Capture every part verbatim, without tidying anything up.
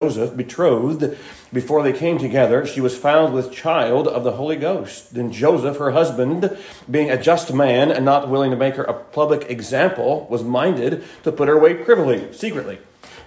Joseph, betrothed, before they came together, she was found with child of the Holy Ghost. Then Joseph, her husband, being a just man and not willing to make her a public example, was minded to put her away privily, secretly.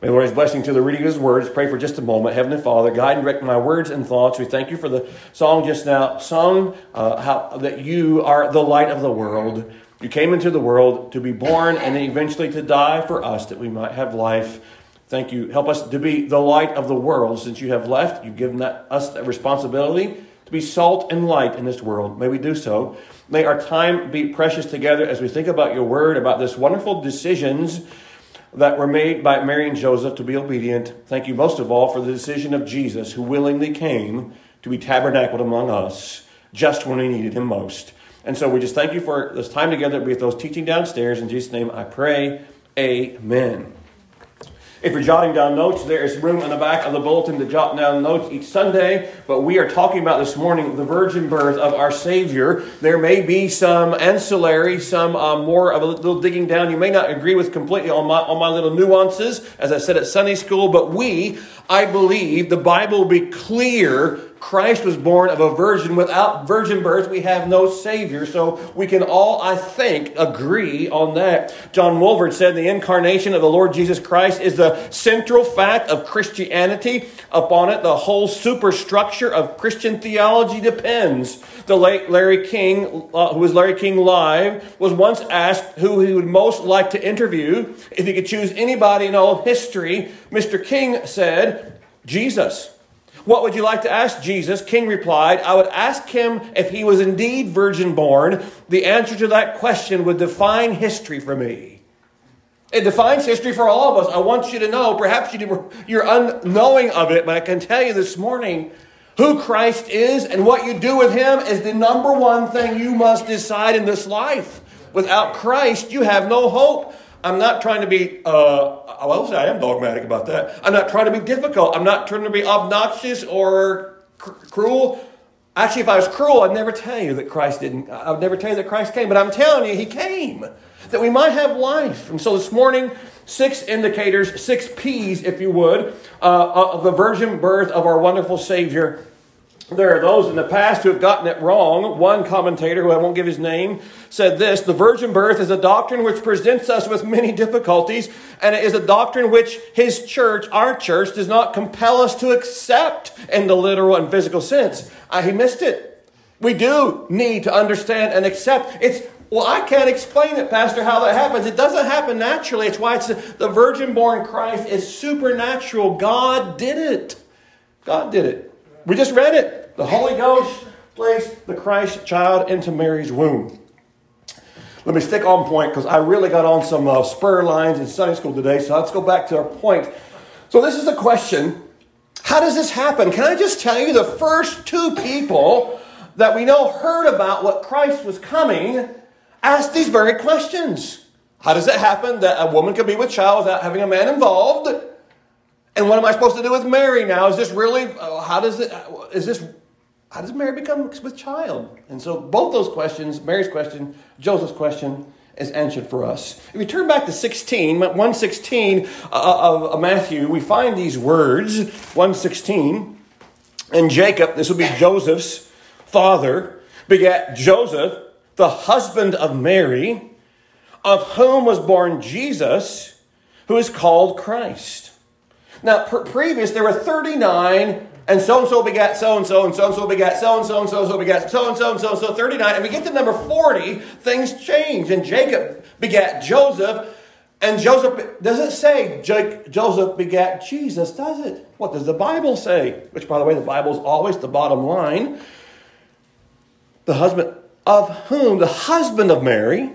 May the Lord's blessing to the reading of his words. Pray for just a moment. Heavenly Father, guide and direct my words and thoughts. We thank you for the song just now sung, uh, how, that you are the light of the world. You came into the world to be born and then eventually to die for us that we might have life. Thank you. Help us to be the light of the world. Since you have left, you've given that, us that responsibility to be salt and light in this world. May we do so. May our time be precious together as we think about your word, about this wonderful decisions that were made by Mary and Joseph to be obedient. Thank you most of all for the decision of Jesus, who willingly came to be tabernacled among us just when we needed him most. And so we just thank you for this time together with those teaching downstairs. In Jesus' name I pray, amen. If you're jotting down notes, there is room in the back of the bulletin to jot down notes each Sunday. But we are talking about this morning the virgin birth of our Savior. There may be some ancillary, some uh, more of a little digging down. You may not agree with completely on my, on my little nuances, as I said at Sunday school. But we, I believe, the Bible will be clear. Christ was born of a virgin. Without virgin birth, we have no Savior. So we can all, I think, agree on that. John Wolverton said the incarnation of the Lord Jesus Christ is the central fact of Christianity. Upon it, the whole superstructure of Christian theology depends. The late Larry King, uh, who was Larry King Live, was once asked who he would most like to interview. If he could choose anybody in all history, Mister King said, Jesus. What would you like to ask Jesus? King replied, I would ask him if he was indeed virgin born. The answer to that question would define history for me. It defines history for all of us. I want you to know, perhaps you're unknowing of it, but I can tell you this morning who Christ is and what you do with him is the number one thing you must decide in this life. Without Christ, you have no hope. I'm not trying to be, uh, I will say I am dogmatic about that. I'm not trying to be difficult. I'm not trying to be obnoxious or cr- cruel. Actually, if I was cruel, I'd never tell you that Christ didn't, I'd never tell you that Christ came, but I'm telling you, he came, that we might have life. And so this morning, six indicators, six P's, if you would, uh, of the virgin birth of our wonderful Savior. There are those in the past who have gotten it wrong. One commentator, who I won't give his name, said this: the virgin birth is a doctrine which presents us with many difficulties, and it is a doctrine which his church, our church, does not compel us to accept in the literal and physical sense. I, he missed it. We do need to understand and accept. It's, well, I can't explain it, Pastor, how that happens. It doesn't happen naturally. It's why it's the virgin-born Christ is supernatural. God did it. God did it. We just read it. The Holy Ghost placed the Christ child into Mary's womb. Let me stick on point because I really got on some uh, spur lines in Sunday school today. So let's go back to our point. So this is the question. How does this happen? Can I just tell you the first two people that we know heard about what Christ was coming asked these very questions. How does it happen that a woman could be with child without having a man involved? And what am I supposed to do with Mary now? Is this really, uh, how does it, is this... How does Mary become with child? And so both those questions, Mary's question, Joseph's question, is answered for us. If we turn back to sixteen, one sixteen of Matthew, we find these words, one sixteen. And Jacob, this will be Joseph's father, begat Joseph, the husband of Mary, of whom was born Jesus, who is called Christ. Now, per- previous, there were thirty-nine. And so-and-so begat so-and-so, and so-and-so begat so-and-so, and so-and-so begat so-and-so, and so-and-so, thirty-nine. And we get to number forty, things change. And Jacob begat Joseph, And Joseph doesn't say Joseph begat Jesus, does it? What does the Bible say? Which, by the way, the Bible is always the bottom line. The husband of whom, the husband of Mary,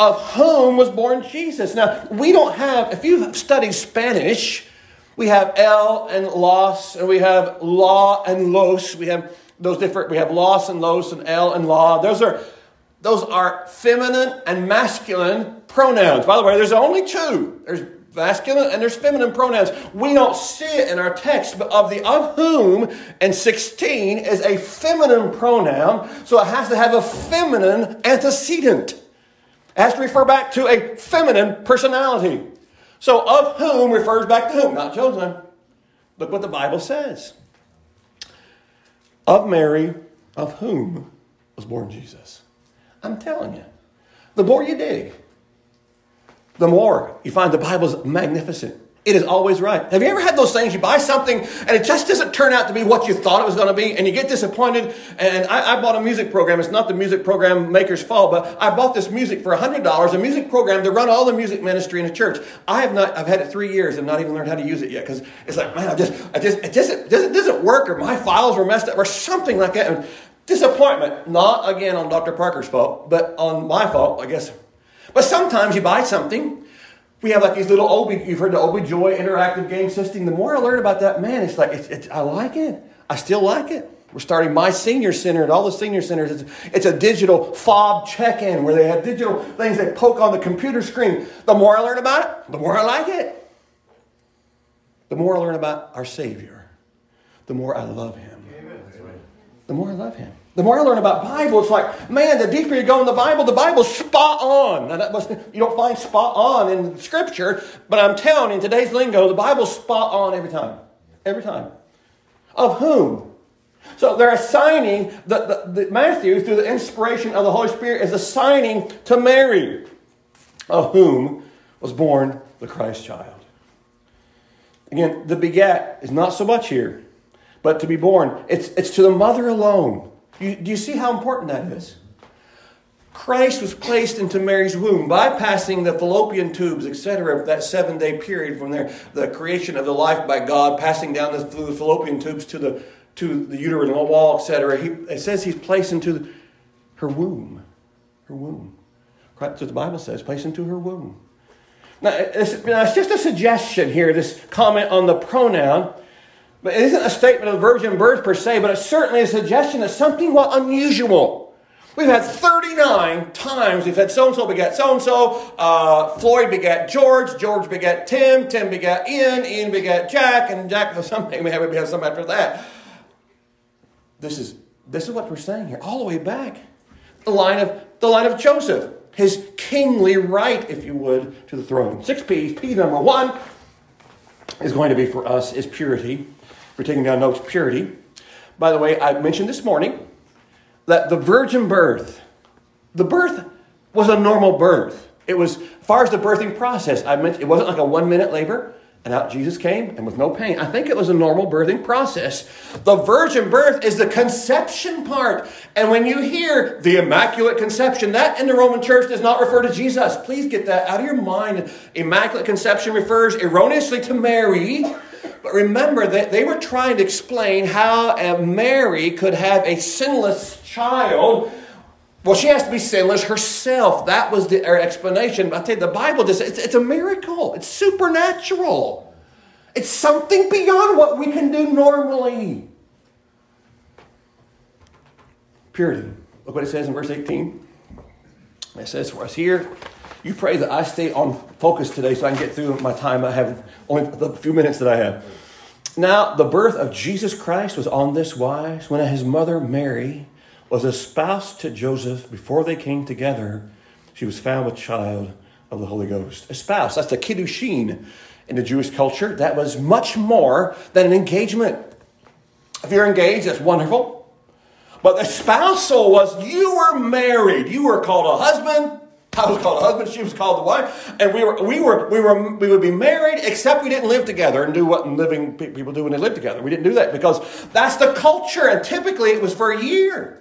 of whom was born Jesus. Now, we don't have, if you've studied Spanish, we have el and los, and we have la and los. We have those different, we have los and los and el and la. Those are Those are feminine and masculine pronouns. By the way, there's only two. There's masculine and there's feminine pronouns. We don't see it in our text, but of the of whom in sixteen is a feminine pronoun, so it has to have a feminine antecedent. It has to refer back to a feminine personality. So of whom refers back to whom? Not Joseph. Look what the Bible says. Of Mary, of whom was born Jesus. I'm telling you, the more you dig, the more you find the Bible's magnificent. It is always right. Have you ever had those things? You buy something and it just doesn't turn out to be what you thought it was going to be, and you get disappointed. And I, I bought a music program. It's not the music program maker's fault, but I bought this music for one hundred dollars, a music program to run all the music ministry in a church. I have not, I've had it three years and not even learned how to use it yet, because it's like, man, I just, I just, it doesn't, doesn't, doesn't work, or my files were messed up or something like that. And disappointment, not again on Doctor Parker's fault, but on my fault, I guess. But sometimes you buy something. We have like these little Obi, you've heard the Obi Joy interactive game system. The more I learn about that, man, it's like, it's, it's, I like it. I still like it. We're starting my senior center and all the senior centers. It's, it's a digital fob check-in where they have digital things that poke on the computer screen. The more I learn about it, the more I like it. The more I learn about our Savior, the more I love Him. The more I love Him. The more I learn about Bible, it's like, man, the deeper you go in the Bible, the Bible's spot on. Now, that wasn't, you don't find spot on in Scripture, but I'm telling you, in today's lingo, the Bible's spot on every time. Every time. Of whom? So they're assigning, the, the, the Matthew, through the inspiration of the Holy Spirit, is assigning to Mary, of whom was born the Christ child. Again, the begat is not so much here. But to be born, it's it's to the mother alone. You, do you see how important that is? Christ was placed into Mary's womb, bypassing the fallopian tubes, et cetera, that seven-day period from there, the creation of the life by God, passing down this, through the fallopian tubes to the to the uterine wall, et cetera. He, it says he's placed into the, her womb. Her womb. That's what the Bible says, placed into her womb. Now, it's, now, it's just a suggestion here, this comment on the pronoun. But it isn't a statement of the virgin birth per se, but it's certainly a suggestion of something well, unusual. We've had thirty-nine times we've had so-and-so begat so-and-so, uh, Floyd begat George, George begat Tim, Tim begat Ian, Ian begat Jack, and Jack was something. We have, we have something after that. This is this is what we're saying here, all the way back. The line of the line of Joseph, his kingly right, if you would, to the throne. Six P's. P number one is going to be for us is purity. We're taking down notes, purity. By the way, I mentioned this morning that the virgin birth, the birth was a normal birth. It was, as far as the birthing process, I mentioned it wasn't like a one-minute labor, and out Jesus came, and with no pain. I think it was a normal birthing process. The virgin birth is the conception part. And when you hear the Immaculate Conception, that in the Roman Church does not refer to Jesus. Please get that out of your mind. Immaculate Conception refers erroneously to Mary. But remember that they were trying to explain how Mary could have a sinless child. Well, she has to be sinless herself. That was the explanation. But I tell you, the Bible just, it's, it's a miracle. It's supernatural. It's something beyond what we can do normally. Purity. Look what it says in verse eighteen. It says for us here, you pray that I stay on focus today so I can get through my time. I have only the few minutes that I have. Now, the birth of Jesus Christ was on this wise. When his mother Mary was espoused to Joseph before they came together, she was found with child of the Holy Ghost. Espoused, that's the kiddushin in the Jewish culture. That was much more than an engagement. If you're engaged, that's wonderful. But espousal was you were married. You were called a husband. I was called a husband, she was called the wife, and we were we were we were we would be married, except we didn't live together and do what living people do when they live together. We didn't do that because that's the culture, and typically it was for a year.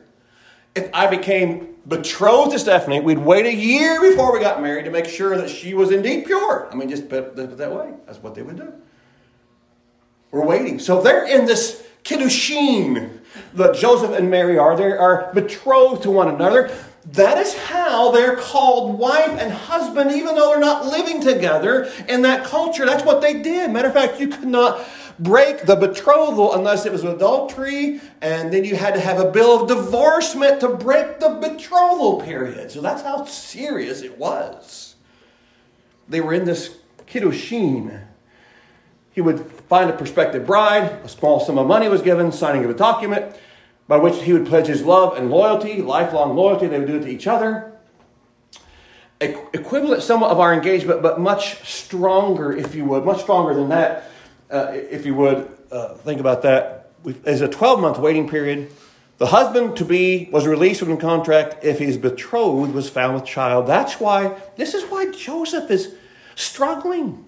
If I became betrothed to Stephanie. We'd wait a year before we got married to make sure that she was indeed pure. I mean, just put it that way. That's what they would do. We're waiting. So they're in this kiddushin that Joseph and Mary are. They are betrothed to one another. That is how they're called wife and husband, even though they're not living together in that culture. That's what they did. Matter of fact, you could not break the betrothal unless it was adultery, and then you had to have a bill of divorcement to break the betrothal period. So that's how serious it was. They were in this kiddushin. He would find a prospective bride, a small sum of money was given, signing of a document, by which he would pledge his love and loyalty, lifelong loyalty. They would do it to each other. E- equivalent somewhat of our engagement, but much stronger, if you would, much stronger than that, uh, if you would uh, think about that. There's a twelve-month waiting period. The husband-to-be was released from the contract if his betrothed was found with child. That's why, this is why Joseph is struggling.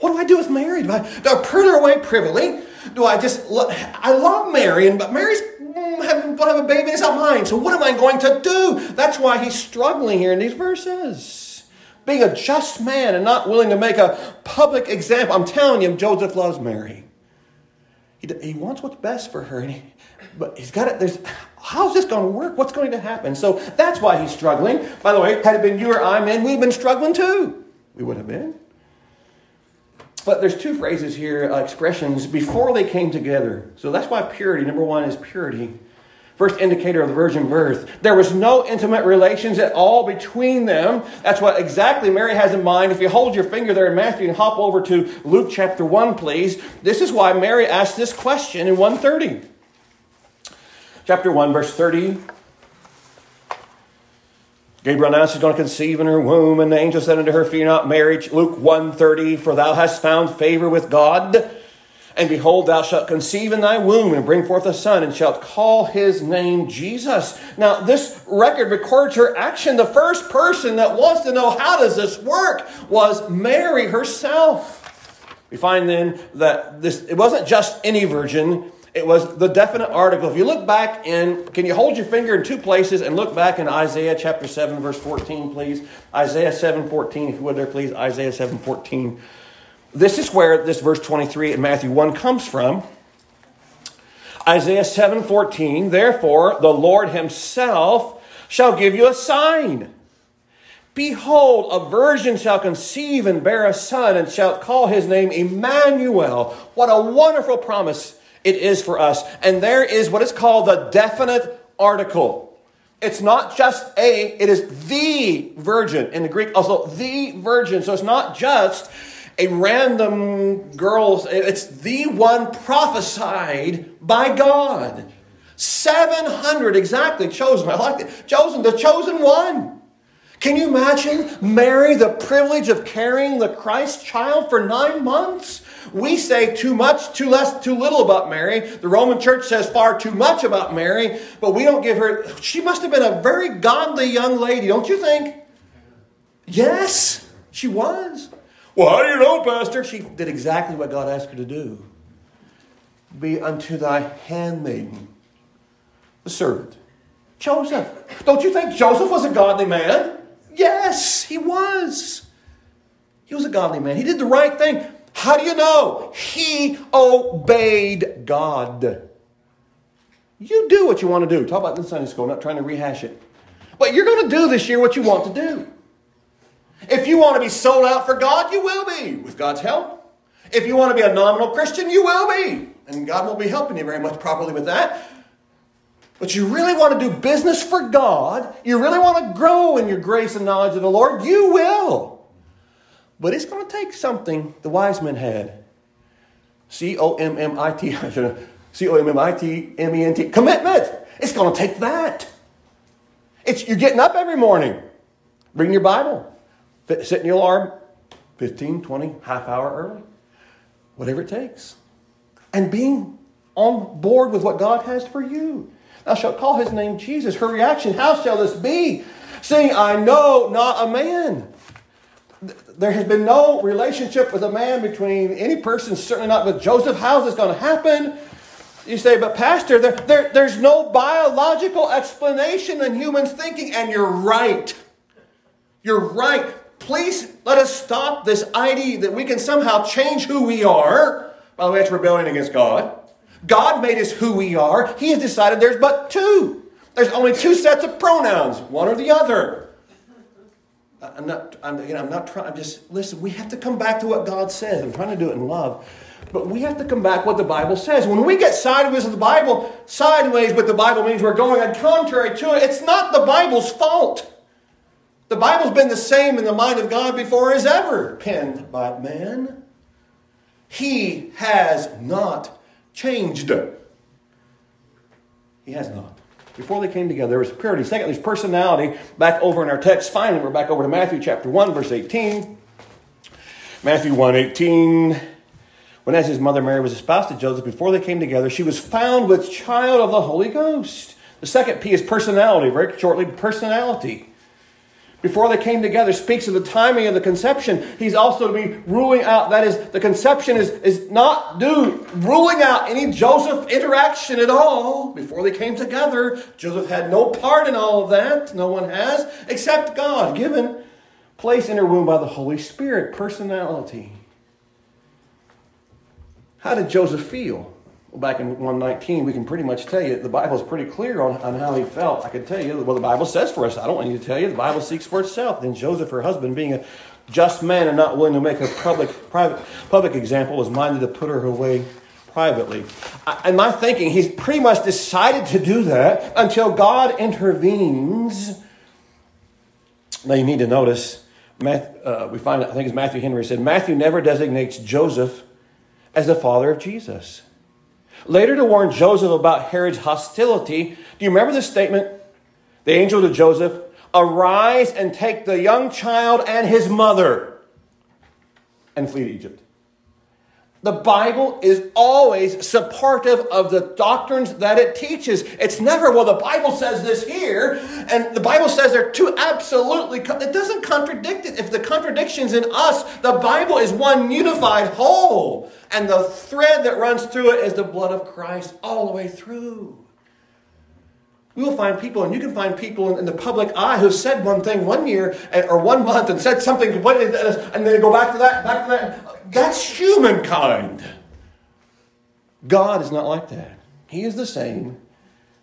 What do I do with Mary? Do I, do I put her away privily? Do I just, lo- I love Mary, but Mary's going to have a baby, it's not mine. So what am I going to do? That's why he's struggling here in these verses. Being a just man and not willing to make a public example. I'm telling you, Joseph loves Mary. He, he wants what's best for her, and he, but he's got it. There's, how's this going to work? What's going to happen? So that's why he's struggling. By the way, had it been you or I, men, we've been struggling too. We would have been. But there's two phrases here, uh, expressions, before they came together. So that's why purity, number one, is purity. First indicator of the virgin birth. There was no intimate relations at all between them. That's what exactly Mary has in mind. If you hold your finger there in Matthew and hop over to Luke chapter one, please. This is why Mary asked this question in one thirty. Chapter one, verse thirty. Gabriel announced she's going to conceive in her womb, and the angel said unto her, fear not, Mary. Luke one thirty, for thou hast found favor with God. And behold, thou shalt conceive in thy womb and bring forth a son, and shalt call his name Jesus. Now, this record records her action. The first person that wants to know how does this work was Mary herself. We find then that this it wasn't just any virgin. It was the definite article. If you look back in, can you hold your finger in two places and look back in Isaiah chapter seven, verse fourteen, please? Isaiah seven, fourteen, if you would there, please. Isaiah seven, fourteen. This is where this verse twenty-three in Matthew one comes from. Isaiah seven, fourteen, therefore the Lord himself shall give you a sign. Behold, a virgin shall conceive and bear a son, and shalt call his name Emmanuel. What a wonderful promise it is for us. And there is what is called the definite article. It's not just a, it is the virgin. In the Greek, also the virgin. So it's not just a random girl's, it's the one prophesied by God. seven hundred exactly chosen. I like it. Chosen, the chosen one. Can you imagine Mary, the privilege of carrying the Christ child for nine months? We say too much, too less, too little about Mary. The Roman Church says far too much about Mary, but we don't give her. She must have been a very godly young lady, don't you think? Yes, she was. Well, how do you know, Pastor? She did exactly what God asked her to do. Be unto thy handmaiden, the servant. Joseph. Don't you think Joseph was a godly man? Yes, he was. He was a godly man. He did the right thing. How do you know? He obeyed God. You do what you want to do. Talk about this in Sunday school, not trying to rehash it. But you're going to do this year what you want to do. If you want to be sold out for God, you will be, with God's help. If you want to be a nominal Christian, you will be. And God will be helping you very much properly with that. But you really want to do business for God. You really want to grow in your grace and knowledge of the Lord. You will. But it's going to take something the wise men had. C O M M I T. C O M M I T M E N T. Commitment. It's going to take that. It's you're getting up every morning. Reading your Bible. Setting your alarm fifteen, twenty, half hour early. Whatever it takes. And being on board with what God has for you. Thou shalt call his name Jesus. Her reaction, how shall this be? Seeing I know not a man. There has been no relationship with a man between any person, certainly not with Joseph. How is this going to happen? You say, but Pastor, there, there, there's no biological explanation in humans thinking. And you're right. You're right. Please let us stop this idea that we can somehow change who we are. By the way, it's rebellion against God. God made us who we are. He has decided there's but two. There's only two sets of pronouns, one or the other. I'm not, I'm, you know, I'm not trying, I'm just, listen, we have to come back to what God says. I'm trying to do it in love. But we have to come back to what the Bible says. When we get sideways with the Bible, sideways with the Bible means we're going on contrary to it. It's not the Bible's fault. The Bible's been the same in the mind of God before it is ever penned by man. He has not changed. He has not. Before they came together, there was purity. Secondly, there's personality. Back over in our text, finally, we're back over to Matthew chapter one, verse eighteen. Matthew one, eighteen. When as his mother Mary was espoused to Joseph, before they came together, she was found with child of the Holy Ghost. The second P is personality. Very shortly, personality. Before they came together speaks of the timing of the conception. He's also to be ruling out, that is, the conception is, is not due, ruling out any Joseph interaction at all. Before they came together, Joseph had no part in all of that. No one has, except God, given place in her womb by the Holy Spirit. Personality. How did Joseph feel? Well, back in one nineteen, we can pretty much tell you the Bible is pretty clear on, on how he felt. I can tell you what the Bible says for us. I don't want you to tell you. The Bible speaks for itself. Then Joseph, her husband, being a just man and not willing to make a public private public example, was minded to put her away privately. I, in my thinking, he's pretty much decided to do that until God intervenes. Now you need to notice, Matthew, uh, we find I think it's Matthew Henry said Matthew never designates Joseph as the father of Jesus. Later to warn Joseph about Herod's hostility, do you remember this statement? The angel to Joseph, arise and take the young child and his mother and flee to Egypt. The Bible is always supportive of the doctrines that it teaches. It's never, well, the Bible says this here, and the Bible says they're two absolutely, it doesn't contradict it. If the contradiction's in us, the Bible is one unified whole. And the thread that runs through it is the blood of Christ all the way through. We will find people, and you can find people in the public eye who said one thing one year or one month and said something completely, and then go back to that, back to that. That's humankind. God is not like that. He is the same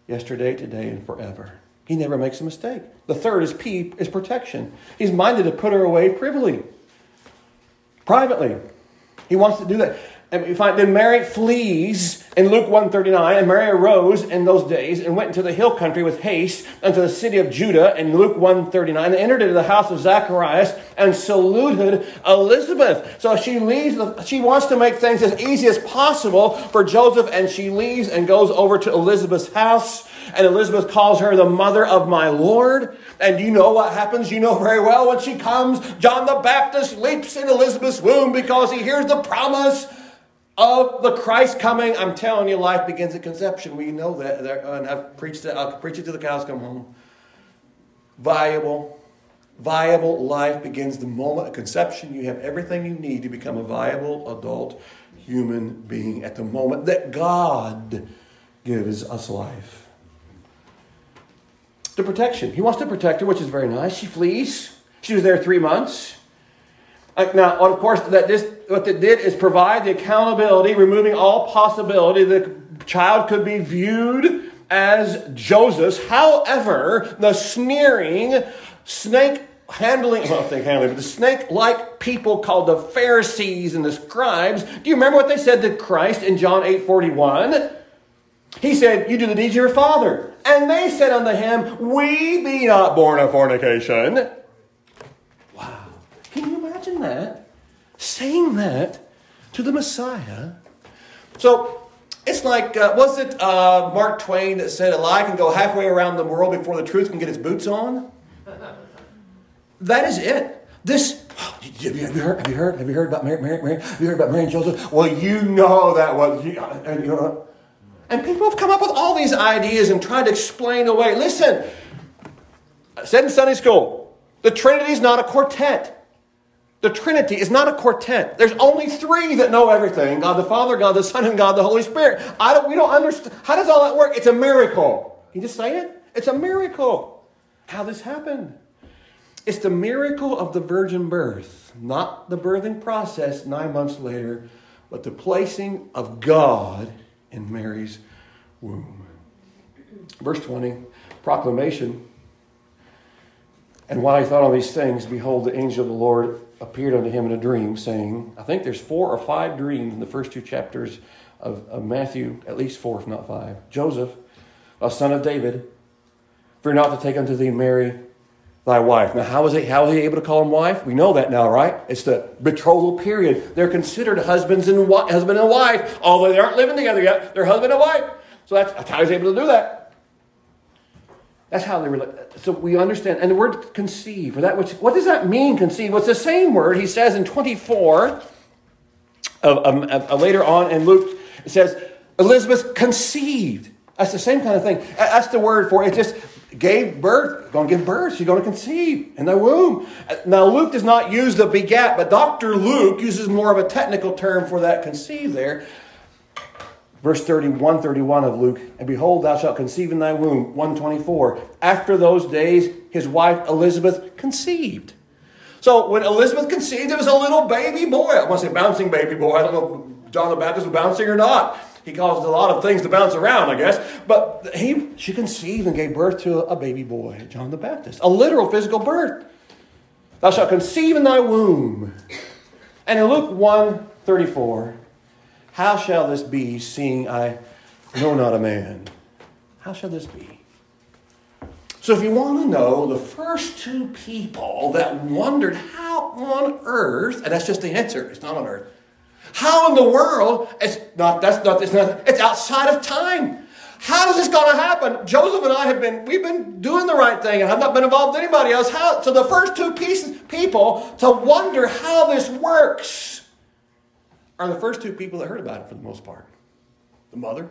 yesterday, today, and forever. He never makes a mistake. The third is P, is protection. He's minded to put her away privily, privately. He wants to do that. And we find then Mary flees in Luke one thirty-nine, and Mary arose in those days and went into the hill country with haste unto the city of Judah in Luke one thirty-nine, and entered into the house of Zacharias and saluted Elizabeth. So she leaves, the, she wants to make things as easy as possible for Joseph, and she leaves and goes over to Elizabeth's house, and Elizabeth calls her the mother of my Lord. And you know what happens? You know very well when she comes, John the Baptist leaps in Elizabeth's womb because he hears the promise of the Christ coming. I'm telling you, life begins at conception. We know that. And I've preached that. I'll preach it till the cows come home. Viable, viable life begins the moment of conception. You have everything you need to become a viable adult human being at the moment that God gives us life. The protection. He wants to protect her, which is very nice. She flees. She was there three months. Now, of course, that this what it did is provide the accountability, removing all possibility that the child could be viewed as Joseph's. However, the sneering, snake-handling, well, snake-handling, but the snake-like people called the Pharisees and the scribes, do you remember what they said to Christ in John eight forty-one? He said, you do the deeds of your father. And they said unto him, we be not born of fornication. Imagine that, saying that to the Messiah. So it's like, uh, was it uh, Mark Twain that said a lie can go halfway around the world before the truth can get its boots on? That is it. This, oh, have, you, have you heard? Have you heard? Have you heard about Mary? Mary, Mary have you heard about Mary and Joseph? Well, you know that was. You, and, you know, and people have come up with all these ideas and tried to explain away. Listen, I said in Sunday school, the Trinity is not a quartet. The Trinity is not a quartet. There's only three that know everything. God the Father, God the Son, and God the Holy Spirit. I don't, we don't understand. How does all that work? It's a miracle. Can you just say it? It's a miracle. How this happened. It's the miracle of the virgin birth. Not the birthing process nine months later, but the placing of God in Mary's womb. Verse twenty, proclamation. And while he thought on these things, behold, the angel of the Lord appeared unto him in a dream, saying, I think there's four or five dreams in the first two chapters of, of Matthew, at least four, if not five. Joseph, a son of David, fear not to take unto thee Mary, thy wife. Now, how was he, how was he able to call him wife? We know that now, right? It's the betrothal period. They're considered husbands and husband and wife, although they aren't living together yet. They're husband and wife. So that's, that's how he's able to do that. That's how they relate. So we understand. And the word conceive, or that which, what does that mean, conceive? Well, it's the same word he says in twenty-four, of, of, of later on in Luke, it says, Elizabeth conceived. That's the same kind of thing. That's the word for it. It just gave birth. Going to give birth. She's going to conceive in the womb. Now, Luke does not use the begat, but Doctor Luke uses more of a technical term for that conceive there. Verse thirty-one, thirty-one of Luke, and behold, thou shalt conceive in thy womb, one twenty-four. After those days, his wife Elizabeth conceived. So when Elizabeth conceived, it was a little baby boy. I want to say bouncing baby boy. I don't know if John the Baptist was bouncing or not. He caused a lot of things to bounce around, I guess. But he, she conceived and gave birth to a baby boy, John the Baptist. A literal physical birth. Thou shalt conceive in thy womb. And in Luke one thirty-four, how shall this be, seeing I know not a man? How shall this be? So if you want to know the first two people that wondered how on earth, and that's just the answer, it's not on earth. How in the world, it's not, that's not, it's not, it's outside of time. How is this going to happen? Joseph and I have been, we've been doing the right thing and I've not been involved with anybody else. How, so the first two pieces, people to wonder how this works, are the first two people that heard about it for the most part. The mother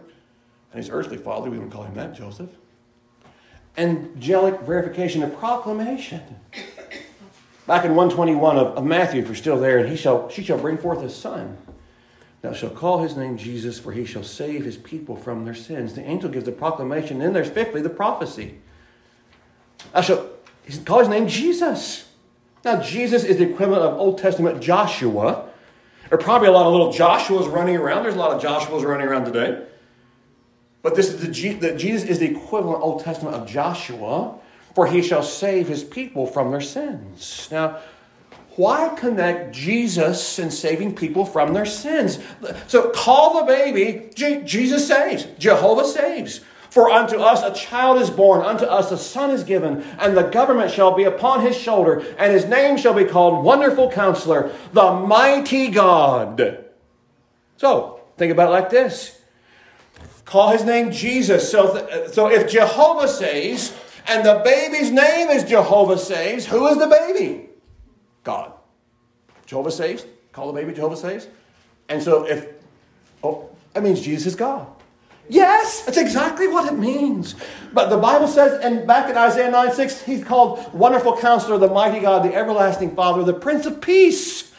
and his earthly father, we don't call him that, Joseph. Angelic verification and proclamation. Back in one twenty-one of, of Matthew, if you're still there, and he shall, she shall bring forth a son. Thou shalt call his name Jesus, for he shall save his people from their sins. The angel gives the proclamation, and then there's fifthly the prophecy. Thou shalt call his name Jesus. Now Jesus is the equivalent of Old Testament Joshua. There are probably a lot of little Joshuas running around. There's a lot of Joshuas running around today. But this is the, G- the Jesus is the equivalent Old Testament of Joshua, for he shall save his people from their sins. Now, why connect Jesus and saving people from their sins? So call the baby, Je- Jesus saves, Jehovah saves. For unto us a child is born, unto us a son is given, and the government shall be upon his shoulder, and his name shall be called Wonderful Counselor, the Mighty God. So, think about it like this. Call his name Jesus. So, th- so if Jehovah saves, and the baby's name is Jehovah saves, who is the baby? God. Jehovah saves. Call the baby Jehovah saves. And so if, oh, that means Jesus is God. Yes, that's exactly what it means. But the Bible says, and back in Isaiah nine six, he's called Wonderful Counselor, the Mighty God, the Everlasting Father, the Prince of Peace.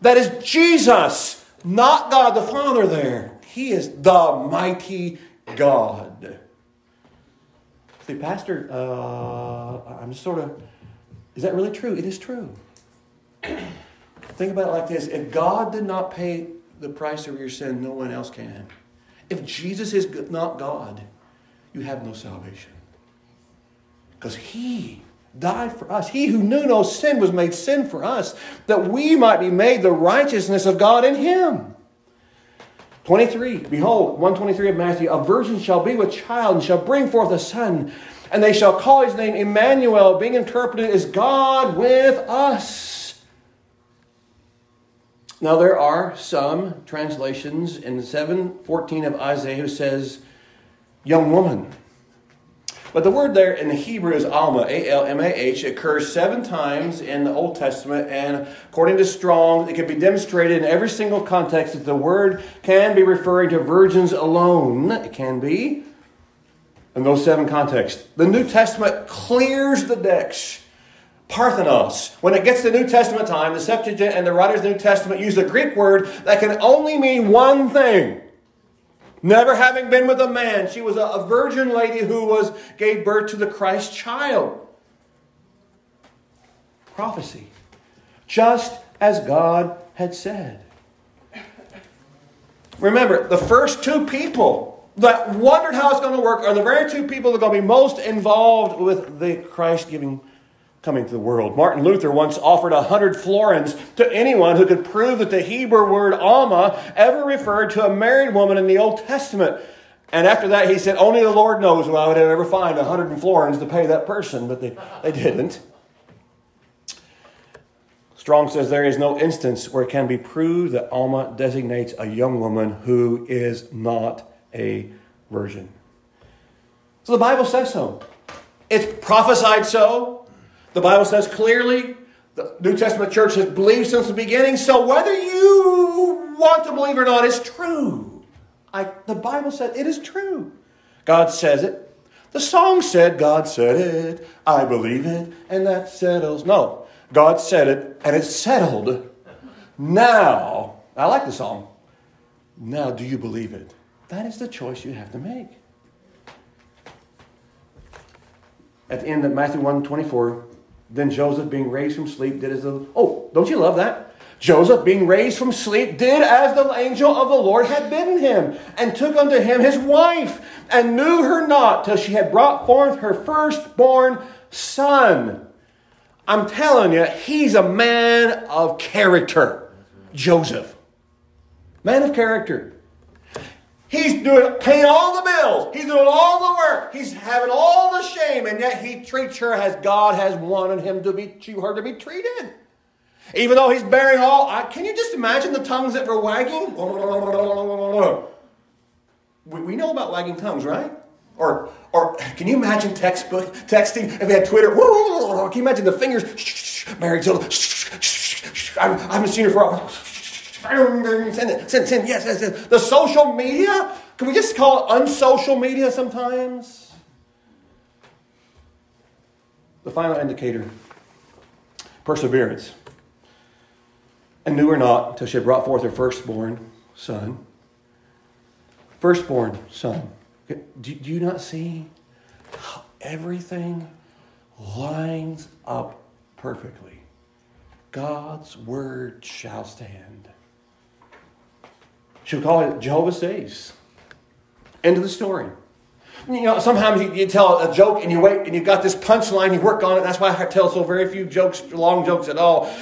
That is Jesus, not God the Father there. He is the Mighty God. See, Pastor, uh, I'm sort of, is that really true? It is true. Think about it like this. If God did not pay the price of your sin, no one else can. If Jesus is not God, you have no salvation. Because he died for us. He who knew no sin was made sin for us, that we might be made the righteousness of God in him. twenty-three, behold, one twenty-three of Matthew, a virgin shall be with child and shall bring forth a son, and they shall call his name Emmanuel, being interpreted as God with us. Now, there are some translations in seven fourteen of Isaiah who says, young woman. But the word there in the Hebrew is Almah, A L M A H. It occurs seven times in the Old Testament, and according to Strong, it can be demonstrated in every single context that the word can be referring to virgins alone. It can be in those seven contexts. The New Testament clears the decks Parthenos. When it gets to New Testament time, the Septuagint and the writers of the New Testament use a Greek word that can only mean one thing. Never having been with a man, she was a virgin lady who was gave birth to the Christ child. Prophecy. Just as God had said. Remember, the first two people that wondered how it's going to work are the very two people that are going to be most involved with the Christ giving coming to the world. Martin Luther once offered a hundred florins to anyone who could prove that the Hebrew word Alma ever referred to a married woman in the Old Testament. And after that, he said, only the Lord knows why I would ever find a hundred florins to pay that person, but they, they didn't. Strong says there is no instance where it can be proved that Alma designates a young woman who is not a virgin. So the Bible says so. It's prophesied so. The Bible says clearly. The New Testament church has believed since the beginning. So whether you want to believe or not, it's true. I, the Bible said it is true. God says it. The song said God said it. I believe it. And that settles. No. God said it, and it's settled. Now, I like the song. Now, do you believe it? That is the choice you have to make. At the end of Matthew one twenty-four, then Joseph, being raised from sleep, did as the... Oh, don't you love that? Joseph, being raised from sleep, did as the angel of the Lord had bidden him, and took unto him his wife, and knew her not till she had brought forth her firstborn son. I'm telling you, he's a man of character. Joseph. Man of character. He's doing, paying all the bills. He's doing all the work. He's having all the shame. And yet he treats her as God has wanted him to be, to her to be treated. Even though he's bearing all, I, can you just imagine the tongues that were wagging? We, we know about wagging tongues, right? Or, or can you imagine textbook texting? If we had Twitter, can you imagine the fingers? Mary Tilda, I haven't seen her for a while. Send it, send, send, yes, yes, yes. The social media? Can we just call it unsocial media sometimes? The final indicator, perseverance. And knew her not until she had brought forth her firstborn son. Firstborn son. Do you not see how everything lines up perfectly? God's word shall stand. She'll call it Jehovah Saves. End of the story. You know, sometimes you, you tell a joke and you wait and you've got this punchline, you work on it. That's why I tell so very few jokes, long jokes at all.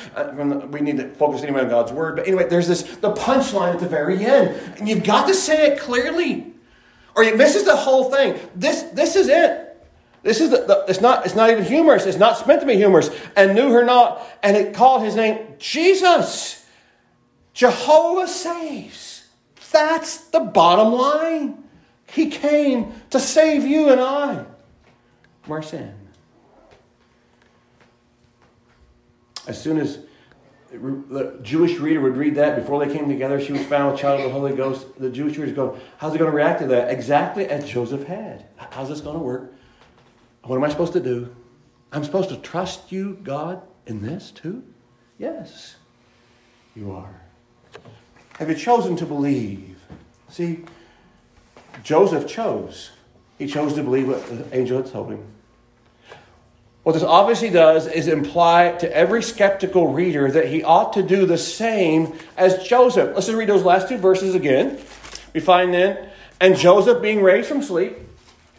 We need to focus anyway on God's word. But anyway, there's this the punchline at the very end. And you've got to say it clearly. Or it misses the whole thing. This this is it. This is the, the it's not it's not even humorous. It's not meant to be humorous. And knew her not, and it called his name Jesus. Jehovah Saves. That's the bottom line. He came to save you and I from our sin. As soon as the Jewish reader would read that before they came together, she was found with child of the Holy Ghost. The Jewish readers go, how's he going to react to that? Exactly as Joseph had. How's this going to work? What am I supposed to do? I'm supposed to trust you, God, in this too? Yes, you are. Have you chosen to believe? See, Joseph chose. He chose to believe what the angel had told him. What this obviously does is imply to every skeptical reader that he ought to do the same as Joseph. Let's just read those last two verses again. We find then, and Joseph, being raised from sleep,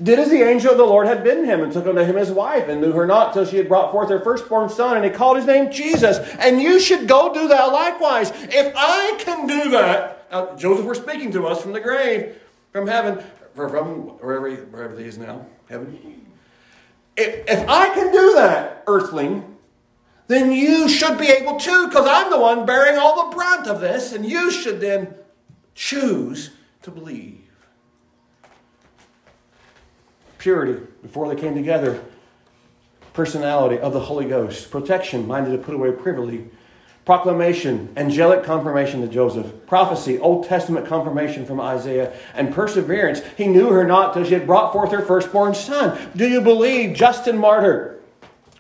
did as the angel of the Lord had bidden him, and took unto him his wife, and knew her not till she had brought forth her firstborn son, and he called his name Jesus. And you should go do that likewise. If I can do that, now, Joseph, we're speaking to us from the grave, from heaven, or from wherever he, wherever he is now, heaven. If, if I can do that, earthling, then you should be able to, because I'm the one bearing all the brunt of this, and you should then choose to believe. Purity, before they came together, personality of the Holy Ghost, protection, minded to put away privily, proclamation, angelic confirmation to Joseph, prophecy, Old Testament confirmation from Isaiah, and perseverance. He knew her not till she had brought forth her firstborn son. Do you believe Justin Martyr?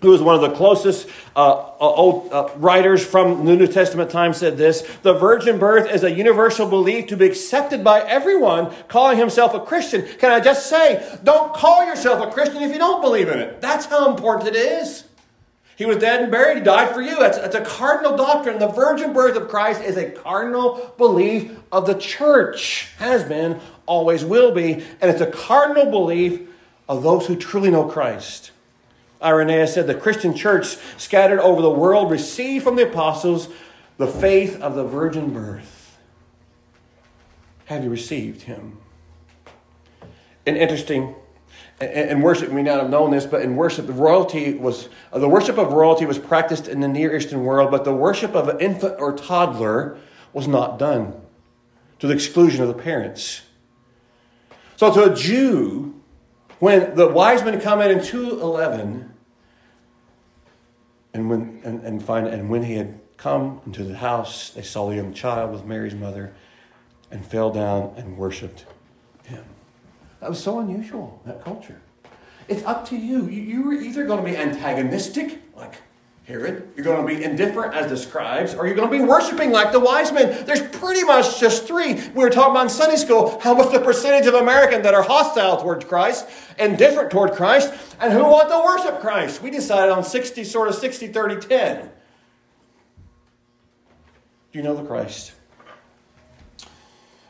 who was one of the closest uh, old uh, writers from the New Testament time, said this: the virgin birth is a universal belief to be accepted by everyone calling himself a Christian. Can I just say, don't call yourself a Christian if you don't believe in it. That's how important it is. He was dead and buried. He died for you. That's, that's a cardinal doctrine. The virgin birth of Christ is a cardinal belief of the church. Has been, always will be. And it's a cardinal belief of those who truly know Christ. Irenaeus said, the Christian church scattered over the world received from the apostles the faith of the virgin birth. Have you received him? And interesting, in worship, we may not have known this, but in worship, the royalty was uh, the worship of royalty was practiced in the Near Eastern world, but the worship of an infant or toddler was not done, to the exclusion of the parents. So to a Jew, when the wise men come in in two eleven, and when and, and find and when he had come into the house, they saw the young child with Mary's mother, and fell down and worshipped him. That was so unusual, that culture. It's up to you. you. You were either going to be antagonistic, like Herod. You're going to be indifferent, as the scribes. Or you're going to be worshiping like the wise men. There's pretty much just three. We were talking about in Sunday school how much the percentage of Americans that are hostile toward Christ, indifferent toward Christ, and who want to worship Christ. We decided on sixty, sort of sixty, thirty, ten. Do you know the Christ?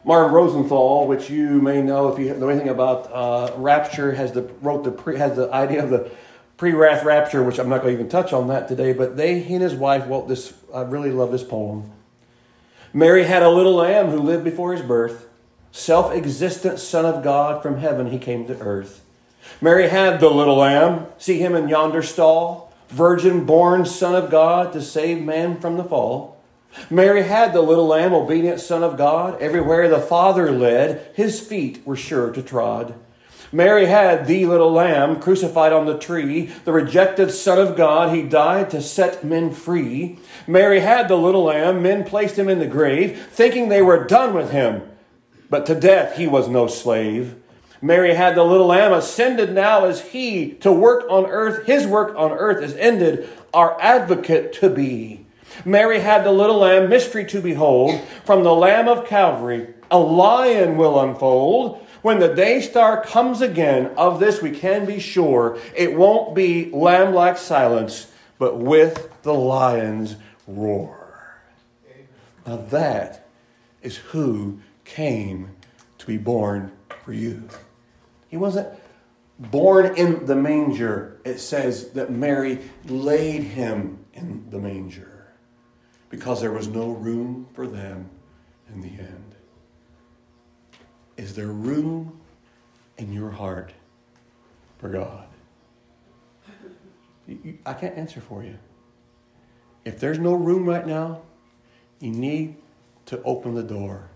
Marvin Rosenthal, which you may know if you know anything about uh, rapture, has the wrote the pre, has the idea of the pre-wrath rapture, which I'm not going to even touch on that today. But they, he and his wife, wrote this. I really love this poem. Mary had a little lamb who lived before his birth, self-existent Son of God from heaven. He came to earth. Mary had the little lamb. See him in yonder stall, virgin-born Son of God to save man from the fall. Mary had the little lamb, obedient Son of God. Everywhere the Father led, his feet were sure to trod. Mary had the little lamb, crucified on the tree, the rejected Son of God. He died to set men free. Mary had the little lamb. Men placed him in the grave, thinking they were done with him. But to death he was no slave. Mary had the little lamb, ascended now as he, to work on earth. His work on earth is ended, our advocate to be. Mary had the little lamb, mystery to behold, from the Lamb of Calvary, a lion will unfold. When the day star comes again, of this we can be sure, it won't be lamb-like silence, but with the lion's roar. Now that is who came to be born for you. He wasn't born in the manger. It says that Mary laid him in the manger, because there was no room for them in the end. Is there room in your heart for God? You, I can't answer for you. If there's no room right now, you need to open the door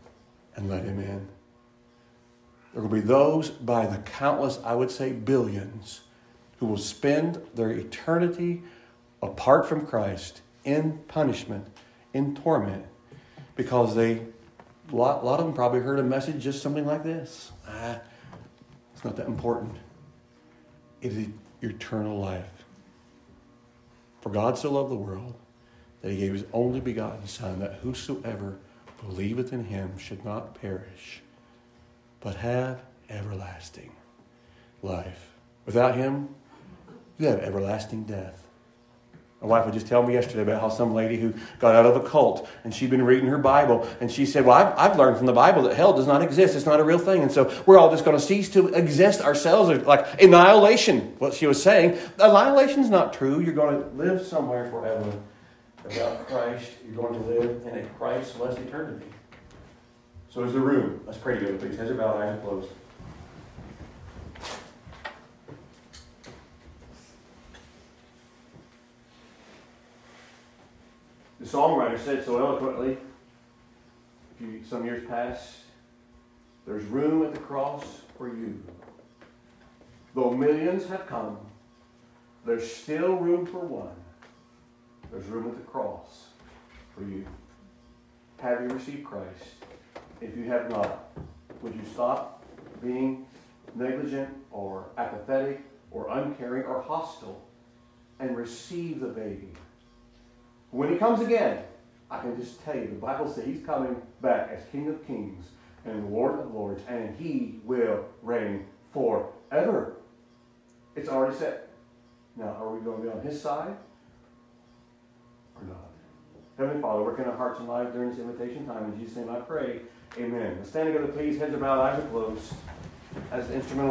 and let him in. There will be those by the countless, I would say billions, who will spend their eternity apart from Christ, in punishment, in torment, because they, a lot, a lot of them probably heard a message just something like this. Ah, it's not that important. It is eternal life. For God so loved the world that he gave his only begotten Son, that whosoever believeth in him should not perish, but have everlasting life. Without him, you have everlasting death. My wife would just tell me yesterday about how some lady who got out of a cult, and she'd been reading her Bible, and she said, well, I've, I've learned from the Bible that hell does not exist. It's not a real thing. And so we're all just going to cease to exist ourselves, like annihilation, what she was saying. Annihilation's not true. You're going to live somewhere forever without Christ. You're going to live in a Christless eternity. So is the room. Let's pray together, please. Heads are bowed, eyes are closed. The songwriter said so eloquently a few, some years past, there's room at the cross for you. Though millions have come, there's still room for one. There's room at the cross for you. Have you received Christ? If you have not, would you stop being negligent or apathetic or uncaring or hostile and receive the baby. When he comes again, I can just tell you, the Bible says he's coming back as King of Kings and Lord of Lords, and he will reign forever. It's already set. Now, are we going to be on his side or not? Heavenly Father, work in our hearts and lives during this invitation time. In Jesus' name I pray. Amen. Standing up, please, heads are bowed, eyes are closed. As the instrumental.